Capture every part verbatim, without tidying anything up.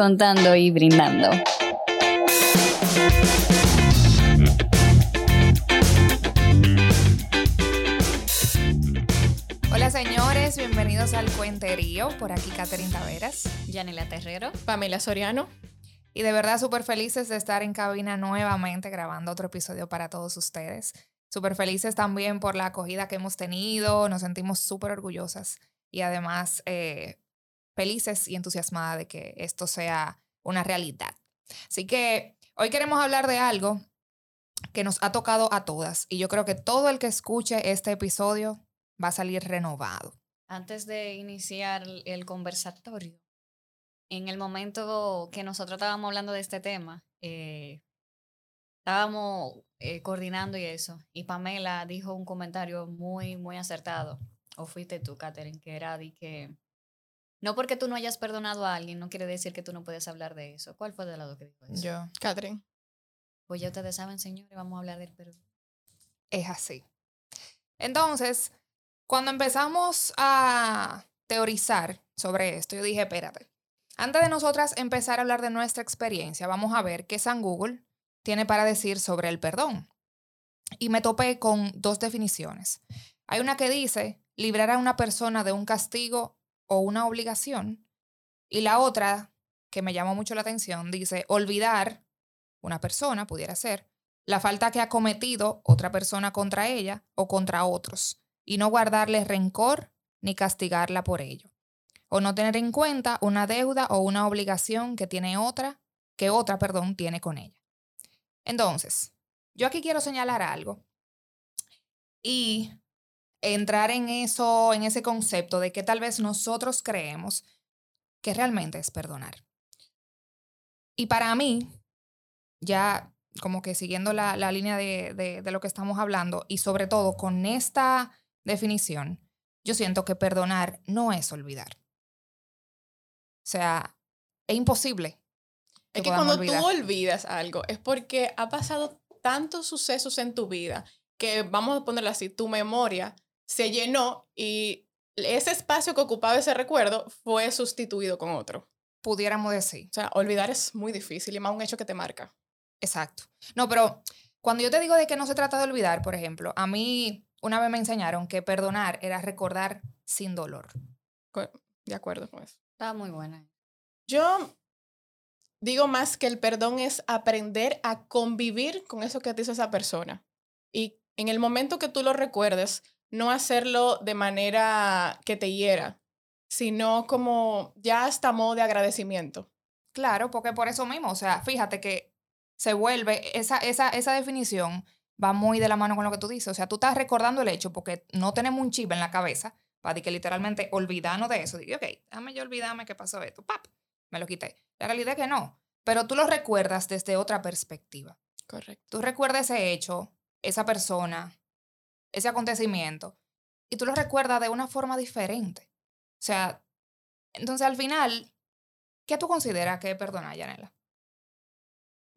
contando y brindando. Hola señores, bienvenidos al Cuenterío. Por aquí Katherine Taveras, Janela Terrero, Pamela Soriano. Y de verdad súper felices de estar en cabina nuevamente grabando otro episodio para todos ustedes. Súper felices también por la acogida que hemos tenido, nos sentimos súper orgullosas y además eh, felices y entusiasmadas de que esto sea una realidad. Así que hoy queremos hablar de algo que nos ha tocado a todas y yo creo que todo el que escuche este episodio va a salir renovado. Antes de iniciar el conversatorio, en el momento que nosotros estábamos hablando de este tema, eh, estábamos eh, coordinando y eso, y Pamela dijo un comentario muy, muy acertado, o fuiste tú, Katherine, que era de que no porque tú no hayas perdonado a alguien, no quiere decir que tú no puedes hablar de eso. ¿Cuál fue de las dos que dijo eso? Yo, Katherine. Pues ya ustedes saben, señores, vamos a hablar del perdón. Es así. Entonces, cuando empezamos a teorizar sobre esto, yo dije, espérate, antes de nosotras empezar a hablar de nuestra experiencia, vamos a ver qué San Google tiene para decir sobre el perdón. Y me topé con dos definiciones. Hay una que dice, librar a una persona de un castigo o una obligación. Y la otra, que me llamó mucho la atención, dice, olvidar, una persona pudiera ser, la falta que ha cometido otra persona contra ella o contra otros, y no guardarle rencor ni castigarla por ello. O no tener en cuenta una deuda o una obligación que tiene otra, que otra, perdón, tiene con ella. Entonces, yo aquí quiero señalar algo y entrar en eso, en ese concepto de que tal vez nosotros creemos que realmente es perdonar. Y para mí, ya como que siguiendo la, la línea de, de, de lo que estamos hablando y sobre todo con esta definición, yo siento que perdonar no es olvidar. O sea, es imposible. Es que cuando olvidar. Tú olvidas algo, es porque ha pasado tantos sucesos en tu vida que, vamos a ponerlo así, tu memoria se llenó y ese espacio que ocupaba ese recuerdo fue sustituido con otro. Pudiéramos decir. O sea, olvidar es muy difícil y más un hecho que te marca. Exacto. No, pero cuando yo te digo de que no se trata de olvidar, por ejemplo, a mí una vez me enseñaron que perdonar era recordar sin dolor. De acuerdo con eso. Está muy buena. Yo digo más que el perdón es aprender a convivir con eso que te hizo esa persona. Y en el momento que tú lo recuerdes, no hacerlo de manera que te hiera, sino como ya hasta modo de agradecimiento. Claro, porque por eso mismo, o sea, fíjate que se vuelve, esa, esa, esa definición va muy de la mano con lo que tú dices. O sea, tú estás recordando el hecho porque no tenemos un chip en la cabeza, para que literalmente olvidarnos de eso. Digo, ok, déjame yo olvidarme que pasó esto. ¡Pap! Me lo quité. La realidad es que no. Pero tú lo recuerdas desde otra perspectiva. Correcto. Tú recuerdas ese hecho, esa persona, ese acontecimiento, y tú lo recuerdas de una forma diferente. O sea, entonces al final, ¿qué tú consideras que es perdonar, Janela?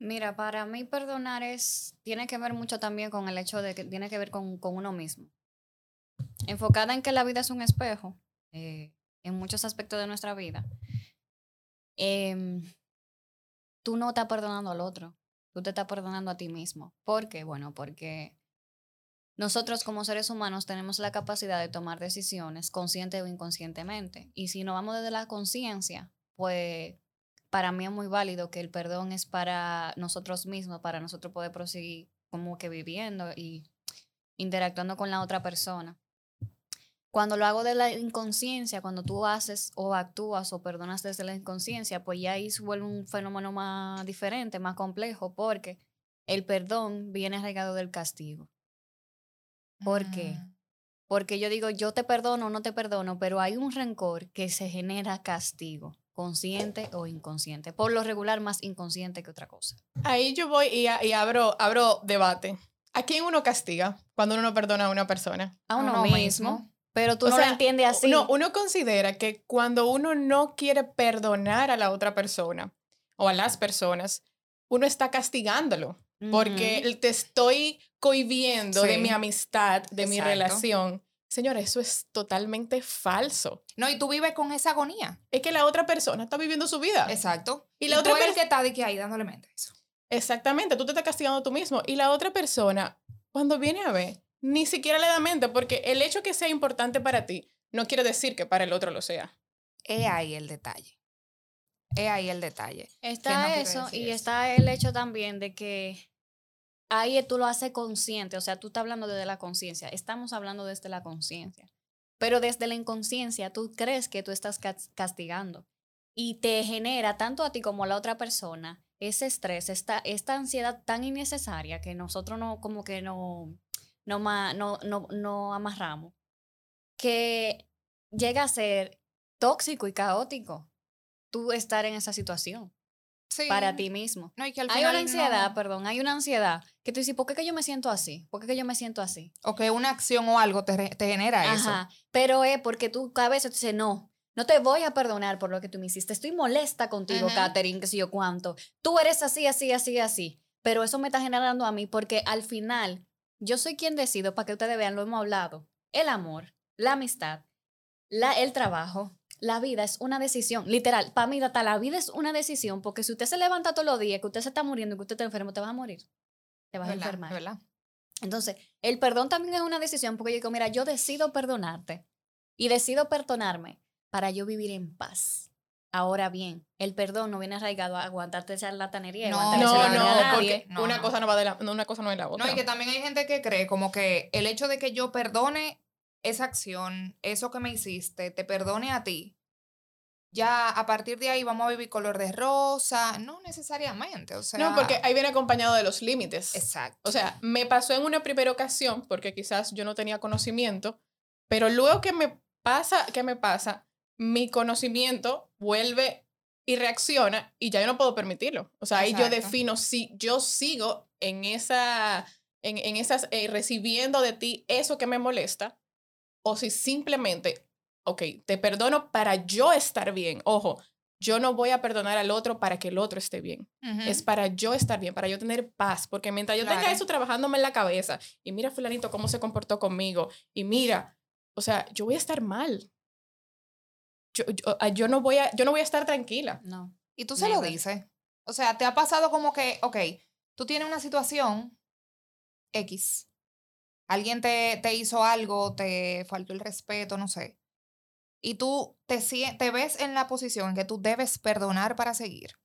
Mira, para mí perdonar es, tiene que ver mucho también con el hecho de que tiene que ver con, con uno mismo. Enfocada en que la vida es un espejo, eh, en muchos aspectos de nuestra vida, eh, tú no estás perdonando al otro, tú te estás perdonando a ti mismo. ¿Por qué? Bueno, porque nosotros como seres humanos tenemos la capacidad de tomar decisiones consciente o inconscientemente. Y si no vamos desde la conciencia, pues para mí es muy válido que el perdón es para nosotros mismos, para nosotros poder proseguir como que viviendo y interactuando con la otra persona. Cuando lo hago de la inconsciencia, cuando tú haces o actúas o perdonas desde la inconsciencia, pues ya ahí se vuelve un fenómeno más diferente, más complejo, porque el perdón viene arraigado del castigo. ¿Por ah. qué? Porque yo digo, yo te perdono o no te perdono, pero hay un rencor que se genera castigo, consciente o inconsciente, por lo regular más inconsciente que otra cosa. Ahí yo voy y, y abro, abro debate. ¿A quién uno castiga cuando uno no perdona a una persona? A uno, a uno mismo. mismo. Pero tú o no sea, lo entiendes así. No, uno considera que cuando uno no quiere perdonar a la otra persona o a las personas, uno está castigándolo. Uh-huh. Porque te estoy cohibiendo sí. de mi amistad, de Exacto. mi relación. Señora, eso es totalmente falso. No, y tú vives con esa agonía. Es que la otra persona está viviendo su vida. Exacto. Y la y otra persona que está de que ahí dándole mente a eso. Exactamente, tú te estás castigando tú mismo. Y la otra persona, cuando viene a ver, ni siquiera le da mente, porque el hecho que sea importante para ti no quiere decir que para el otro lo sea. Es ahí el detalle. Es ahí el detalle. Está no eso y eso. Está el hecho también de que ahí tú lo haces consciente, o sea, tú estás hablando desde la conciencia, estamos hablando desde la conciencia, pero desde la inconsciencia tú crees que tú estás castigando y te genera tanto a ti como a la otra persona ese estrés, esta, esta ansiedad tan innecesaria que nosotros no, como que no, no, no, no, no amarramos, que llega a ser tóxico y caótico. Tú estar en esa situación, sí, para ti mismo. No, y que al final hay una ansiedad, no... perdón, hay una ansiedad que tú dices, ¿por qué que yo me siento así? ¿Por qué que yo me siento así? O que una acción o algo te, te genera, ajá, eso. Ajá, pero es porque tú a veces te dices, no, no te voy a perdonar por lo que tú me hiciste, estoy molesta contigo, uh-huh, Katherine, qué sé yo cuánto. Tú eres así, así, así, así. Pero eso me está generando a mí porque al final yo soy quien decido, para que ustedes vean, lo hemos hablado, el amor, la amistad, la, el trabajo. La vida es una decisión, literal, para mí hasta la vida es una decisión, porque si usted se levanta todos los días, que usted se está muriendo, que usted está enfermo, te vas a morir, te vas, ¿verdad?, a enfermar. ¿Verdad? Entonces, el perdón también es una decisión, porque yo digo, mira, yo decido perdonarte y decido perdonarme para yo vivir en paz. Ahora bien, el perdón no viene arraigado a aguantarte esa latanería. No, no, no, a porque no, una, no. Cosa no va de la, una cosa no es la otra. No, y que también hay gente que cree como que el hecho de que yo perdone esa acción, eso que me hiciste, te perdone a ti, ya a partir de ahí vamos a vivir color de rosa. No necesariamente, o sea... No, porque ahí viene acompañado de los límites. Exacto. O sea, me pasó en una primera ocasión, porque quizás yo no tenía conocimiento, pero luego que me pasa, que me pasa, mi conocimiento vuelve y reacciona, y ya yo no puedo permitirlo. O sea, ahí, exacto, yo defino si yo sigo en esa... En, en esas... Eh, recibiendo de ti eso que me molesta, o si simplemente, ok, te perdono para yo estar bien. Ojo, yo no voy a perdonar al otro para que el otro esté bien. Uh-huh. Es para yo estar bien, para yo tener paz. Porque mientras yo, claro, tenga eso trabajándome en la cabeza, y mira fulanito cómo se comportó conmigo, y mira, o sea, yo voy a estar mal. Yo, yo, yo, no, voy a, yo no voy a estar tranquila. No. Y tú se no, lo dices. O sea, te ha pasado como que, ok, tú tienes una situación X. Alguien te, te hizo algo, te faltó el respeto, no sé. Y tú te, te ves en la posición en que tú debes perdonar para seguir.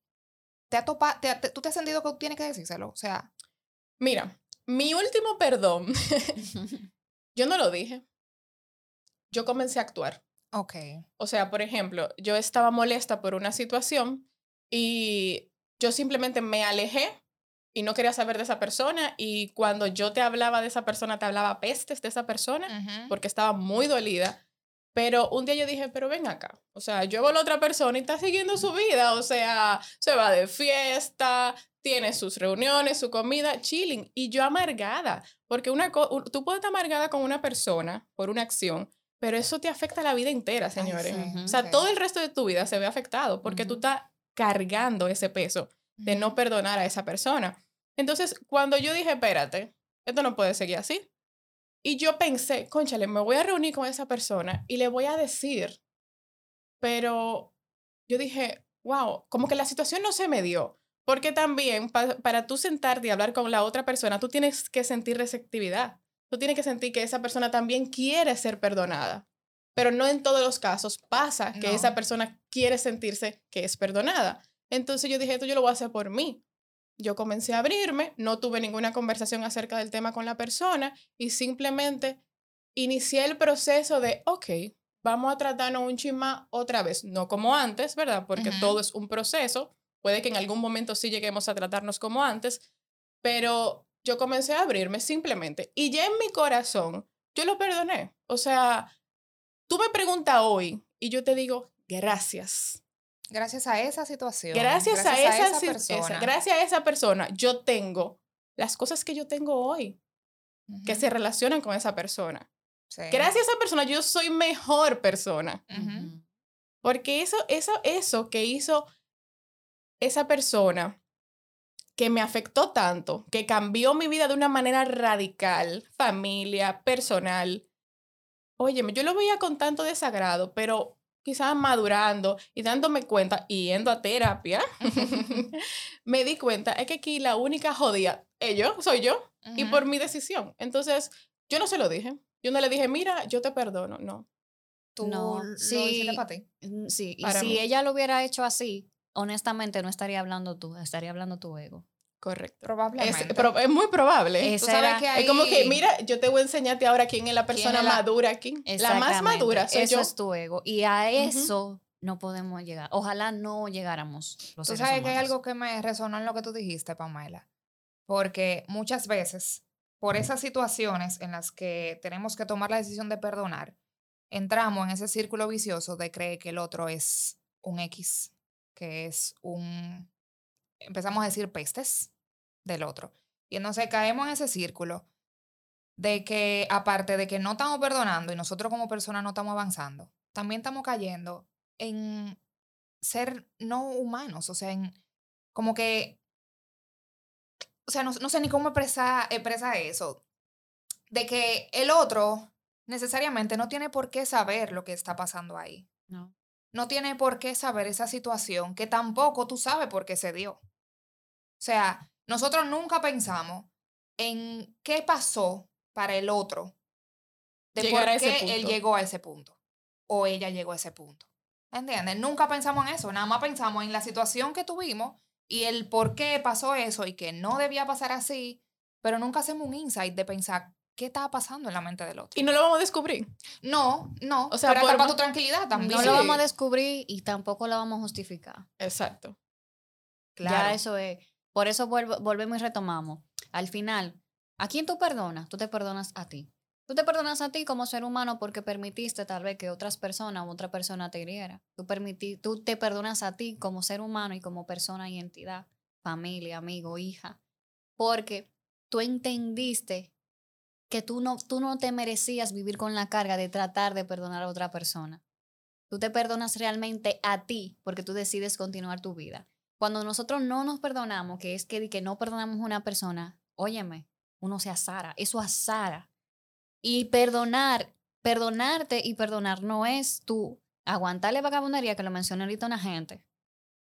¿Te ha topado, te, te, ¿Tú te has sentido que tienes que decírselo? O sea... Mira, mi último perdón, yo no lo dije. Yo comencé a actuar. Ok. O sea, por ejemplo, yo estaba molesta por una situación y yo simplemente me alejé. Y no quería saber de esa persona, y cuando yo te hablaba de esa persona, te hablaba pestes de esa persona, uh-huh, porque estaba muy dolida. Pero un día yo dije, pero ven acá, o sea, yo veo a la otra persona y está siguiendo su vida, o sea, se va de fiesta, tiene sus reuniones, su comida, chilling, y yo amargada, porque una co- tú puedes estar amargada con una persona por una acción, pero eso te afecta la vida entera, señores. Ay, sí, uh-huh, o sea, okay, todo el resto de tu vida se ve afectado, porque, uh-huh, tú estás cargando ese peso de no perdonar a esa persona. Entonces, cuando yo dije, espérate, esto no puede seguir así, y yo pensé, cónchale, me voy a reunir con esa persona y le voy a decir, pero yo dije, wow, como que la situación no se me dio, porque también pa- para tú sentarte y hablar con la otra persona, tú tienes que sentir receptividad, tú tienes que sentir que esa persona también quiere ser perdonada, pero no en todos los casos pasa que no. Esa persona quiere sentirse que es perdonada. Entonces yo dije, esto yo lo voy a hacer por mí. Yo comencé a abrirme, no tuve ninguna conversación acerca del tema con la persona y simplemente inicié el proceso de, ok, vamos a tratarnos un chisma otra vez. No como antes, ¿verdad? Porque, uh-huh, todo es un proceso. Puede que en algún momento sí lleguemos a tratarnos como antes, pero yo comencé a abrirme simplemente. Y ya en mi corazón, yo lo perdoné. O sea, tú me preguntas hoy y yo te digo, gracias. Gracias a esa situación. Gracias, gracias a, esa, a esa persona. Esa, gracias a esa persona, yo tengo las cosas que yo tengo hoy, uh-huh, que se relacionan con esa persona. Sí. Gracias a esa persona, yo soy mejor persona. Uh-huh. Porque eso, eso, eso que hizo esa persona, que me afectó tanto, que cambió mi vida de una manera radical, familia, personal. Óyeme, yo lo veía con tanto desagrado, pero... quizás madurando y dándome cuenta y yendo a terapia, me di cuenta es que aquí la única jodida es yo, soy yo, uh-huh. y por mi decisión. Entonces, yo no se lo dije. Yo no le dije, mira, yo te perdono. No. Tú no, lo sí, hiciste para ti. Sí, y para si mí. Ella lo hubiera hecho así, honestamente no estaría hablando tú, estaría hablando tu ego. Correcto. Probablemente. Es, pro, es muy probable. Esa tú sabes que ahí... Es como que, mira, yo te voy a enseñarte ahora quién es la persona es la... madura aquí. La más madura soy eso yo. Eso es tu ego. Y a eso uh-huh. no podemos llegar. Ojalá no llegáramos los seres humanos. Tú sabes que hay algo que me resonó en lo que tú dijiste, Pamela. Porque muchas veces, por esas situaciones en las que tenemos que tomar la decisión de perdonar, entramos en ese círculo vicioso de creer que el otro es un X, que es un... empezamos a decir pestes del otro. Y entonces caemos en ese círculo de que, aparte de que no estamos perdonando y nosotros como personas no estamos avanzando, también estamos cayendo en ser no humanos, o sea, en como que, o sea, no, no sé ni cómo expresar, expresar eso, de que el otro necesariamente no tiene por qué saber lo que está pasando ahí. No. No tiene por qué saber esa situación que tampoco tú sabes por qué se dio. O sea, nosotros nunca pensamos en qué pasó para el otro de llegar por qué él llegó a ese punto o ella llegó a ese punto. ¿Entiendes? Nunca pensamos en eso, nada más pensamos en la situación que tuvimos y el por qué pasó eso y que no debía pasar así, pero nunca hacemos un insight de pensar qué estaba pasando en la mente del otro. Y no lo vamos a descubrir. No, no, o sea, pero para tu tranquilidad también. No lo vamos a descubrir y tampoco lo vamos a justificar. Exacto. Claro. Ya eso es. Por eso volv- volvemos y retomamos. Al final, ¿a quién tú perdonas? Tú te perdonas a ti. Tú te perdonas a ti como ser humano porque permitiste tal vez que otras personas o otra persona te hiriera. Tú, permití- tú te perdonas a ti como ser humano y como persona y entidad, familia, amigo, hija, porque tú entendiste que tú no, tú no te merecías vivir con la carga de tratar de perdonar a otra persona. Tú te perdonas realmente a ti porque tú decides continuar tu vida. Cuando nosotros no nos perdonamos, que es que, que no perdonamos a una persona, óyeme, uno se azara, eso azara. Y perdonar, perdonarte y perdonar no es tú aguantarle vagabundería, que lo mencioné ahorita una gente,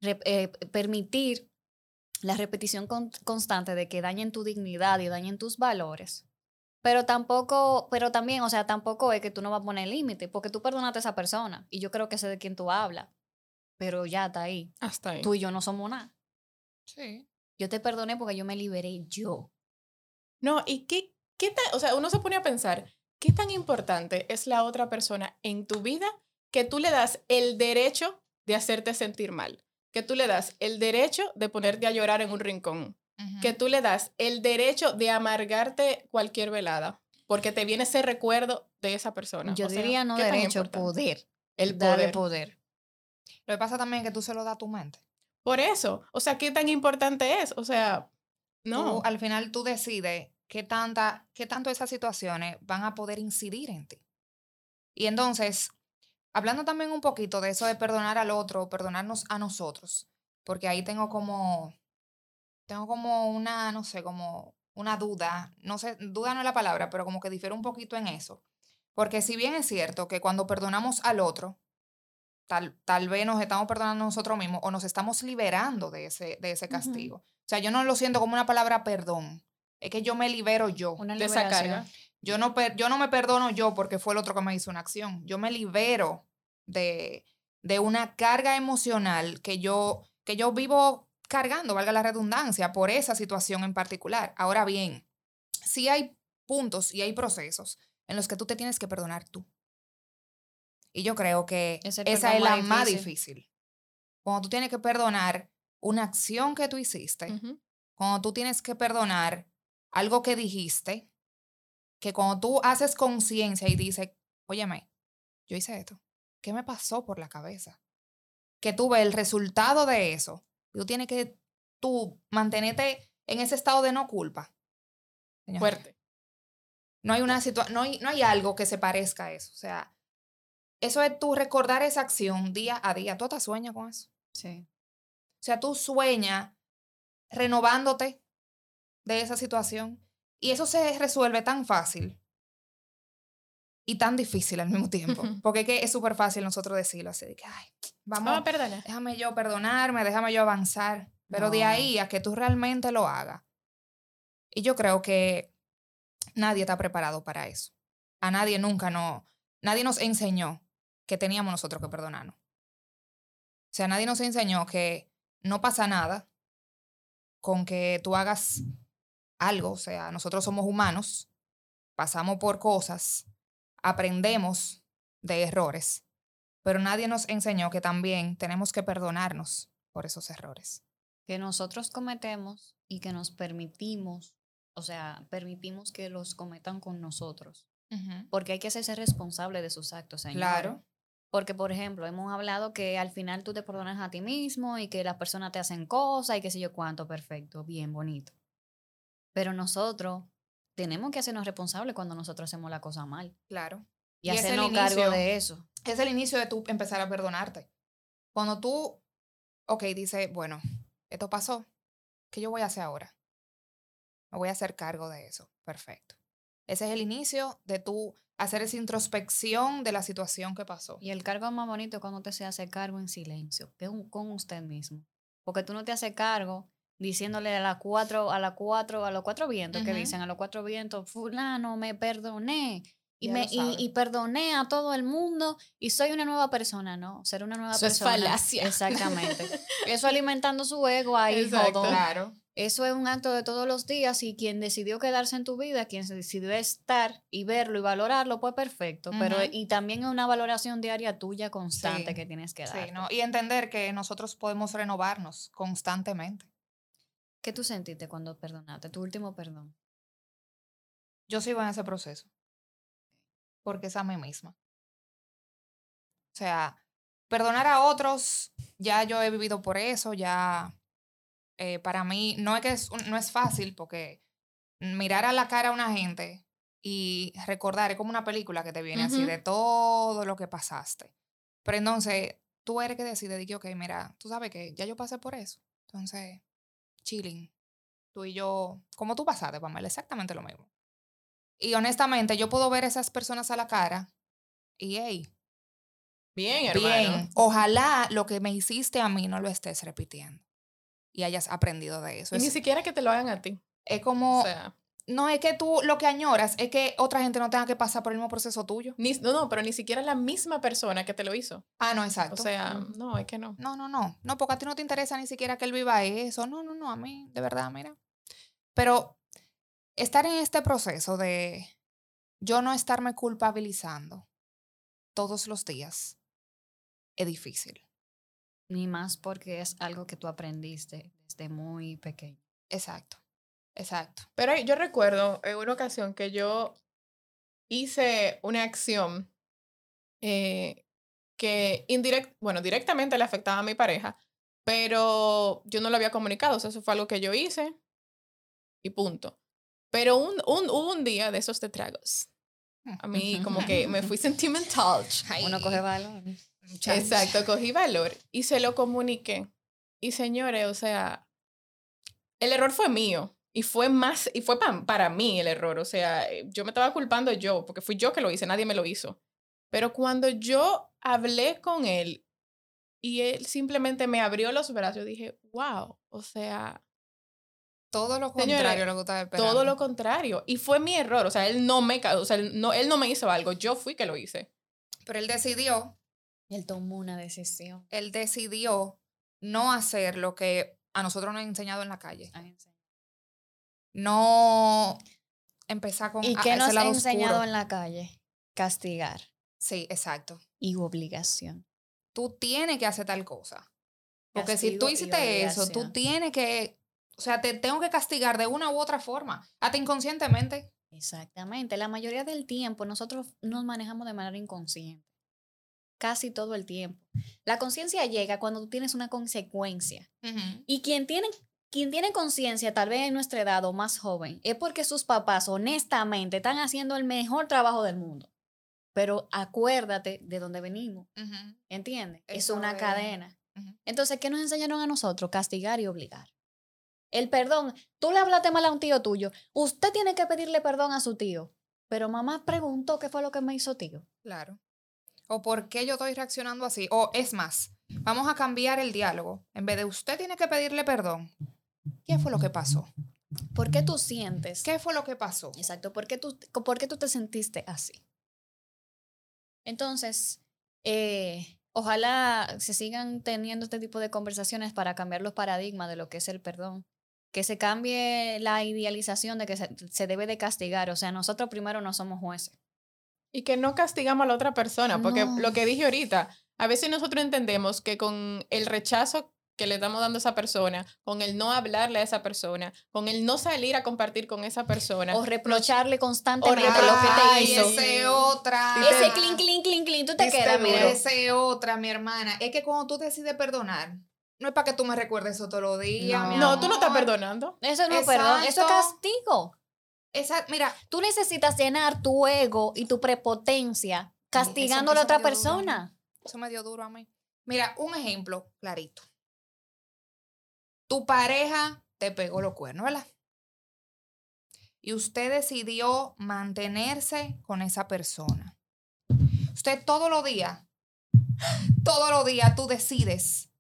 rep- eh, permitir la repetición con- constante de que dañen tu dignidad y dañen tus valores. Pero tampoco, pero también, o sea, tampoco es que tú no vas a poner límite, porque tú perdonaste a esa persona, y yo creo que sé de quién tú hablas, pero ya está ahí. Hasta ahí. Tú y yo no somos nada. Sí. Yo te perdoné porque yo me liberé yo. No, y qué, qué tan, o sea, uno se pone a pensar, ¿qué tan importante es la otra persona en tu vida que tú le das el derecho de hacerte sentir mal? Que tú le das el derecho de ponerte a llorar en un rincón. Uh-huh. Que tú le das el derecho de amargarte cualquier velada, porque te viene ese recuerdo de esa persona. Yo o diría sea, no derecho, poder. El poder. poder. Lo que pasa también es que tú se lo das a tu mente. Por eso. O sea, ¿qué tan importante es? O sea, no. Tú, al final tú decides qué, tanta, qué tanto esas situaciones van a poder incidir en ti. Y entonces, hablando también un poquito de eso de perdonar al otro, perdonarnos a nosotros, porque ahí tengo como... Tengo como una, no sé, como una duda, no sé, duda no es la palabra, pero como que difiero un poquito en eso. Porque si bien es cierto que cuando perdonamos al otro, tal, tal vez nos estamos perdonando a nosotros mismos o nos estamos liberando de ese, de ese castigo. Uh-huh. O sea, yo no lo siento como una palabra perdón, es que yo me libero yo de esa carga. Yo no, per, yo no me perdono yo porque fue el otro que me hizo una acción. Yo me libero de, de una carga emocional que yo, que yo vivo... cargando, valga la redundancia, por esa situación en particular. Ahora bien, sí hay puntos y hay procesos en los que tú te tienes que perdonar tú. Y yo creo que es esa es la difícil. más difícil. Cuando tú tienes que perdonar una acción que tú hiciste, uh-huh. cuando tú tienes que perdonar algo que dijiste, que cuando tú haces conciencia y dices, óyeme, yo hice esto, ¿qué me pasó por la cabeza? Que tuve el resultado de eso. Tú tienes que tú mantenerte en ese estado de no culpa. Señora. Fuerte. No hay, una situa- no, hay, no hay algo que se parezca a eso. O sea, eso es tú recordar esa acción día a día. Tú hasta sueñas con eso. Sí. O sea, tú sueñas renovándote de esa situación. Y eso se resuelve tan fácil. y tan difícil al mismo tiempo. Uh-huh. Porque que es súper fácil nosotros decirlo así, de que, ay, vamos, vamos a perdonar. Déjame yo perdonarme, déjame yo avanzar. Pero no. De ahí a que tú realmente lo hagas. Y yo creo que nadie está preparado para eso. A nadie nunca, no, nadie nos enseñó que teníamos nosotros que perdonarnos. O sea, nadie nos enseñó que no pasa nada con que tú hagas algo. O sea, nosotros somos humanos, pasamos por cosas, aprendemos de errores, pero nadie nos enseñó que también tenemos que perdonarnos por esos errores. Que nosotros cometemos y que nos permitimos, o sea, permitimos que los cometan con nosotros. Uh-huh. Porque hay que hacerse responsable de sus actos, señor. Claro. Porque, por ejemplo, hemos hablado que al final tú te perdonas a ti mismo y que las personas te hacen cosas y qué sé yo cuánto, perfecto, bien, bonito. Pero nosotros tenemos que hacernos responsables cuando nosotros hacemos la cosa mal. Claro. Y, y hacernos cargo de eso. Es el inicio de tú empezar a perdonarte. Cuando tú, ok, dices, bueno, esto pasó, ¿qué yo voy a hacer ahora? Me voy a hacer cargo de eso, perfecto. Ese es el inicio de tú hacer esa introspección de la situación que pasó. Y el cargo es más bonito cuando te se hace cargo en silencio, que es un, con usted mismo. Porque tú no te haces cargo diciéndole a las cuatro, a las cuatro, a los cuatro vientos, uh-huh. que dicen, a los cuatro vientos, fulano, me perdoné. Y, me, y, y perdoné a todo el mundo y soy una nueva persona, ¿no? Ser una nueva eso persona. Eso es falacia. Exactamente. Eso alimentando su ego ahí. Exacto, todo. Claro. Eso es un acto de todos los días y quien decidió quedarse en tu vida, quien decidió estar y verlo y valorarlo, pues perfecto. Uh-huh. Pero, y también es una valoración diaria tuya constante sí, que tienes que dar. Sí, ¿no? Y entender que nosotros podemos renovarnos constantemente. ¿Qué tú sentiste cuando perdonaste? Tu último perdón. Yo sigo en ese proceso. Porque es a mí misma. O sea, perdonar a otros, ya yo he vivido por eso, ya... Eh, para mí, no es que es, no es fácil porque mirar a la cara a una gente y recordar, es como una película que te viene uh-huh. así de todo lo que pasaste. Pero entonces, tú eres que decides, dije, ok, mira, tú sabes que ya yo pasé por eso. Entonces, chilling. Tú y yo, como tú pasaste, Pamela, exactamente lo mismo. Y honestamente, yo puedo ver a esas personas a la cara y, hey. Bien, hermano. Bien. Ojalá lo que me hiciste a mí no lo estés repitiendo. Y hayas aprendido de eso. Y es, ni siquiera que te lo hagan a ti. Es como... O sea, no, es que tú lo que añoras es que otra gente no tenga que pasar por el mismo proceso tuyo. Ni, no, no, pero ni siquiera la misma persona que te lo hizo. Ah, no, exacto. O sea, no, es que no. No, no, no. No, porque a ti no te interesa ni siquiera que él viva eso. No, no, no, a mí, de verdad, mira. Pero estar en este proceso de yo no estarme culpabilizando todos los días es difícil. Ni más porque es algo que tú aprendiste desde muy pequeño. Exacto, exacto. Pero yo recuerdo en una ocasión que yo hice una acción eh, que indirect, bueno, directamente le afectaba a mi pareja, pero yo no lo había comunicado, o sea, eso fue algo que yo hice y punto. Pero un, un, hubo un día de esos de tragos. A mí como que me fui sentimental. Uno coge valor. Exacto, cogí valor y se lo comuniqué. Y señores, o sea, el error fue mío y fue más y fue pa, para mí el error, o sea, yo me estaba culpando yo porque fui yo que lo hice, nadie me lo hizo. Pero cuando yo hablé con él y él simplemente me abrió los brazos, dije, "Wow", o sea, todo lo contrario, señora, lo que estaba esperando. Todo lo contrario y fue mi error, o sea, él no me, o sea, él no él no me hizo algo, yo fui que lo hice. Pero él decidió Él tomó una decisión. Él decidió no hacer lo que a nosotros nos han enseñado en la calle. No empezar con... ¿Y qué nos han enseñado en la calle? Castigar. Sí, exacto. Y obligación. Tú tienes que hacer tal cosa. Porque castigo si tú hiciste eso, tú tienes que... O sea, te tengo que castigar de una u otra forma. Hasta inconscientemente. Exactamente. La mayoría del tiempo nosotros nos manejamos de manera inconsciente. Casi todo el tiempo. La conciencia llega cuando tú tienes una consecuencia. Uh-huh. Y quien tiene, quien tiene conciencia, tal vez en nuestra edad o más joven, es porque sus papás, honestamente, están haciendo el mejor trabajo del mundo. Pero acuérdate de dónde venimos. Uh-huh. ¿Entiendes? Eso es una es... cadena. Uh-huh. Entonces, ¿qué nos enseñaron a nosotros? Castigar y obligar. El perdón. Tú le hablaste mal a un tío tuyo. Usted tiene que pedirle perdón a su tío. pero mamá preguntó qué fue lo que me hizo tío. Claro. O por qué yo estoy reaccionando así. O es más, vamos a cambiar el diálogo. En vez de usted tiene que pedirle perdón, ¿qué fue lo que pasó? ¿Por qué tú sientes? ¿Qué fue lo que pasó? Exacto, ¿por qué tú, por qué tú te sentiste así? Entonces, eh, ojalá se sigan teniendo este tipo de conversaciones para cambiar los paradigmas de lo que es el perdón. Que se cambie la idealización de que se, se debe de castigar. O sea, nosotros primero no somos jueces. Y que no castigamos a la otra persona, porque no. Lo que dije ahorita, a veces nosotros entendemos que con el rechazo que le estamos dando a esa persona, con el no hablarle a esa persona, con el no salir a compartir con esa persona. O reprocharle constantemente o repro- lo que te hizo. Ese otra. Ese clink, clink, clink, clink, tú te quedas, mira. Ese otra, mi hermana. Es que cuando tú decides perdonar, no es para que tú me recuerdes eso todos los días. No, no tú no estás perdonando. Eso no es perdón, eso es castigo. Esa, mira, tú necesitas llenar tu ego y tu prepotencia castigando a la otra persona. Duro. Eso me dio duro a mí. Mira, un ejemplo clarito. Tu pareja te pegó los cuernos, ¿verdad? Y usted decidió mantenerse con esa persona. Usted todos los días, todos los días tú decides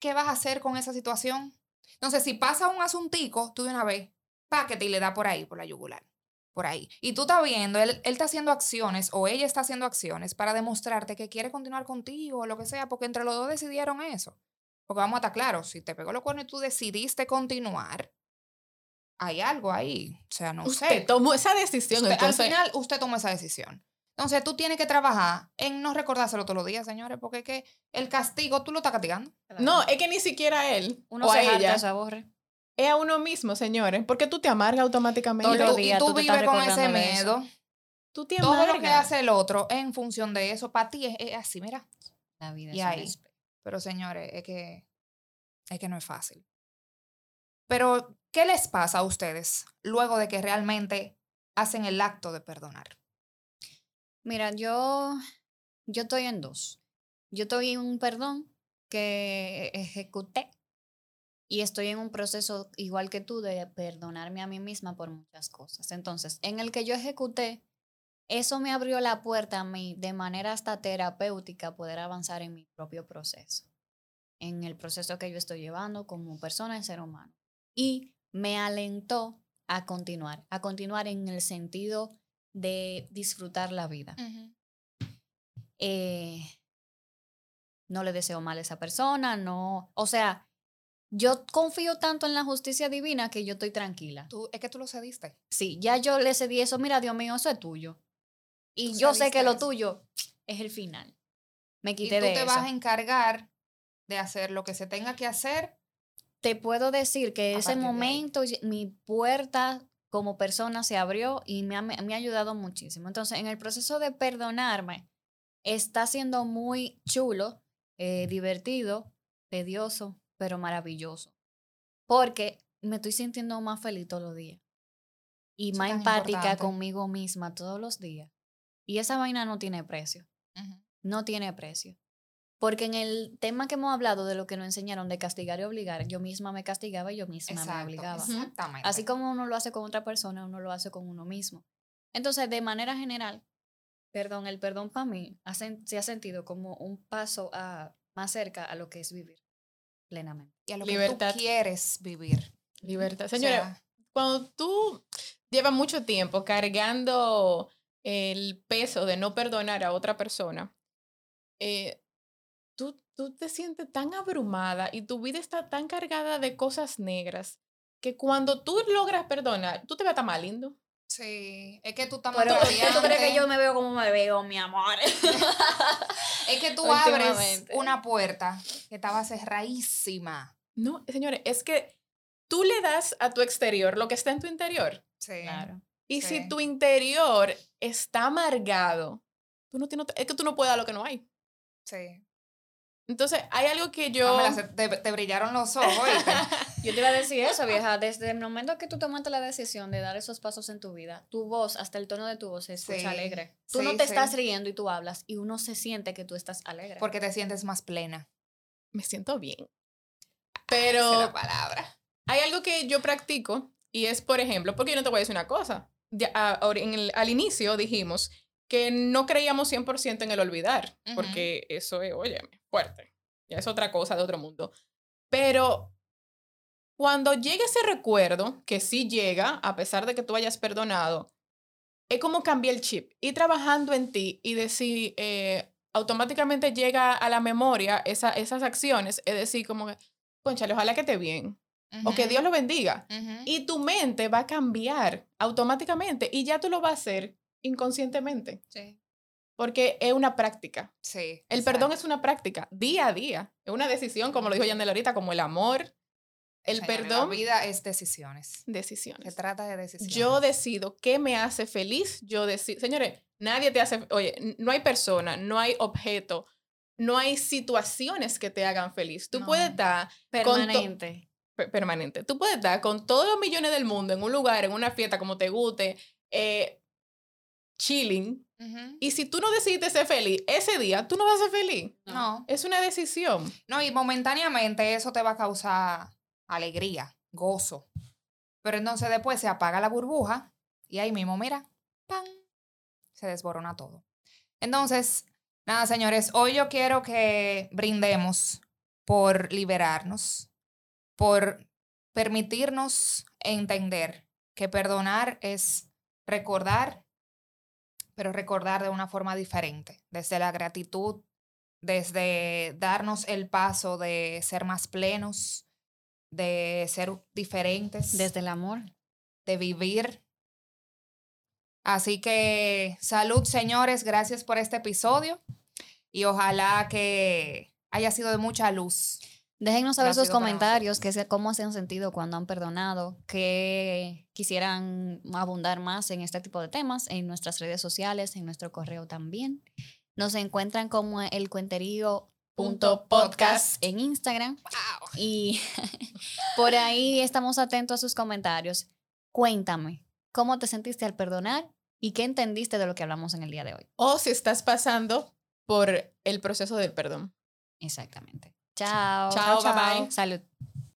qué vas a hacer con esa situación. Entonces, si pasa un asuntico, tú de una vez, páquete y le da por ahí, por la yugular, por ahí. Y tú estás viendo, él, él está haciendo acciones o ella está haciendo acciones para demostrarte que quiere continuar contigo o lo que sea, porque entre los dos decidieron eso. Porque vamos a estar claros, si te pegó los cuernos y tú decidiste continuar, hay algo ahí. O sea, no usted sé. Usted tomó esa decisión. Usted, entonces... Al final, usted tomó esa decisión. Entonces, tú tienes que trabajar en no recordárselo todos los días, señores, porque es que el castigo, tú lo estás castigando. Claro. No, es que ni siquiera él Uno o se a ella. Harta, se aborre. Es a uno mismo, señores, porque tú te amargas automáticamente. Todos los días, y tú, tú vives con ese miedo. Eso. Tú te amargas. Todo lo que hace el otro en función de eso, para ti es, es así, mira. La vida y es ahí. Una... Pero, señores, es que, es que no es fácil. Pero, ¿qué les pasa a ustedes luego de que realmente hacen el acto de perdonar? Mira, yo, yo estoy en dos. Yo estoy en un perdón que ejecuté y estoy en un proceso, igual que tú, de perdonarme a mí misma por muchas cosas. Entonces, en el que yo ejecuté, eso me abrió la puerta a mí, de manera hasta terapéutica, poder avanzar en mi propio proceso, en el proceso que yo estoy llevando como persona y ser humano. Y me alentó a continuar, a continuar en el sentido de disfrutar la vida. Uh-huh. Eh, no le deseo mal a esa persona, no, o sea, yo confío tanto en la justicia divina que yo estoy tranquila. Tú, es que tú lo cediste. Sí, ya yo le cedí eso, mira, Dios mío, eso es tuyo. Y yo sé que lo tuyo es el final. Me quité de eso. Y tú te vas a encargar de hacer lo que se tenga que hacer. Te puedo decir que ese momento mi puerta como persona se abrió y me ha, me ha ayudado muchísimo. Entonces, en el proceso de perdonarme, está siendo muy chulo, eh, divertido, tedioso, pero maravilloso. Porque me estoy sintiendo más feliz todos los días. Y más empática conmigo misma todos los días. Y esa vaina no tiene precio. Uh-huh. No tiene precio. Porque en el tema que hemos hablado de lo que nos enseñaron de castigar y obligar, yo misma me castigaba y yo misma Exacto, me obligaba. Exactamente. Así como uno lo hace con otra persona, uno lo hace con uno mismo. Entonces, de manera general, perdón, el perdón para mí ha, se ha sentido como un paso a, más cerca a lo que es vivir plenamente. Y a lo Libertad. Que tú quieres vivir. Libertad. Señora, o sea, cuando tú llevas mucho tiempo cargando el peso de no perdonar a otra persona, eh, tú, tú te sientes tan abrumada y tu vida está tan cargada de cosas negras que cuando tú logras perdonar, tú te ves tan más lindo. Sí, es que tú estás más radiante. ¿Tú crees que yo me veo como me veo, mi amor? Es que tú abres una puerta que estaba cerradísima. No, señores, es que tú le das a tu exterior lo que está en tu interior. Sí, claro. Y sí. Si tu interior está amargado, tú no tienes, es que tú no puedes dar lo que no hay. Sí. Entonces, hay algo que yo... Pamela, te, te brillaron los ojos. Yo te iba a decir eso, vieja. Desde el momento que tú tomaste la decisión de dar esos pasos en tu vida, tu voz, hasta el tono de tu voz, se escucha sí, alegre. Tú sí, no te sí. estás riendo y tú hablas y uno se siente que tú estás alegre. Porque te sientes más plena. Me siento bien. Pero... Ay, esa es la palabra. Hay algo que yo practico y es, por ejemplo, porque yo no te voy a decir una cosa. de, a, en el, al inicio dijimos que no creíamos cien por ciento en el olvidar, uh-huh. porque eso es, oye, fuerte, ya es otra cosa de otro mundo. Pero cuando llega ese recuerdo, que sí llega, a pesar de que tú hayas perdonado, es como cambiar el chip, ir trabajando en ti y decir, eh, automáticamente llega a la memoria esa, esas acciones, es decir, como que, conchale, ojalá que esté bien, uh-huh. o que Dios lo bendiga. Uh-huh. Y tu mente va a cambiar automáticamente y ya tú lo vas a hacer inconscientemente. Sí. Porque es una práctica. Sí. El exacto. perdón es una práctica, día a día. Es una decisión, como lo dijo Janela ahorita, como el amor. El Señora, perdón. La vida es decisiones. Decisiones. Se trata de decisiones. Yo decido qué me hace feliz. Yo decido. Señores, nadie te hace. Oye, no hay persona, no hay objeto, no hay situaciones que te hagan feliz. Tú no, puedes estar. Permanente. Con to- permanente. Tú puedes estar con todos los millones del mundo en un lugar, en una fiesta, como te guste, eh, chilling. Uh-huh. Y si tú no decidiste ser feliz ese día, tú no vas a ser feliz. No. Es una decisión. No, y momentáneamente eso te va a causar alegría, gozo. Pero entonces después se apaga la burbuja y ahí mismo, mira, ¡pam!, se desborona todo. Entonces, nada, señores, hoy yo quiero que brindemos por liberarnos, por permitirnos entender que perdonar es recordar, pero recordar de una forma diferente, desde la gratitud, desde darnos el paso de ser más plenos, de ser diferentes. Desde el amor. De vivir. Así que, salud, señores. Gracias por este episodio. Y ojalá que haya sido de mucha luz. Déjennos saber sus comentarios, que sea, cómo se han sentido cuando han perdonado, que quisieran abundar más en este tipo de temas, en nuestras redes sociales, en nuestro correo también. Nos encuentran como El Cuenterío Punto podcast en Instagram. Wow. Y por ahí estamos atentos a sus comentarios. Cuéntame, ¿cómo te sentiste al perdonar? ¿Y qué entendiste de lo que hablamos en el día de hoy? O si estás pasando por el proceso del perdón. Exactamente. Chao. Chao, chao, bye, bye. Salud.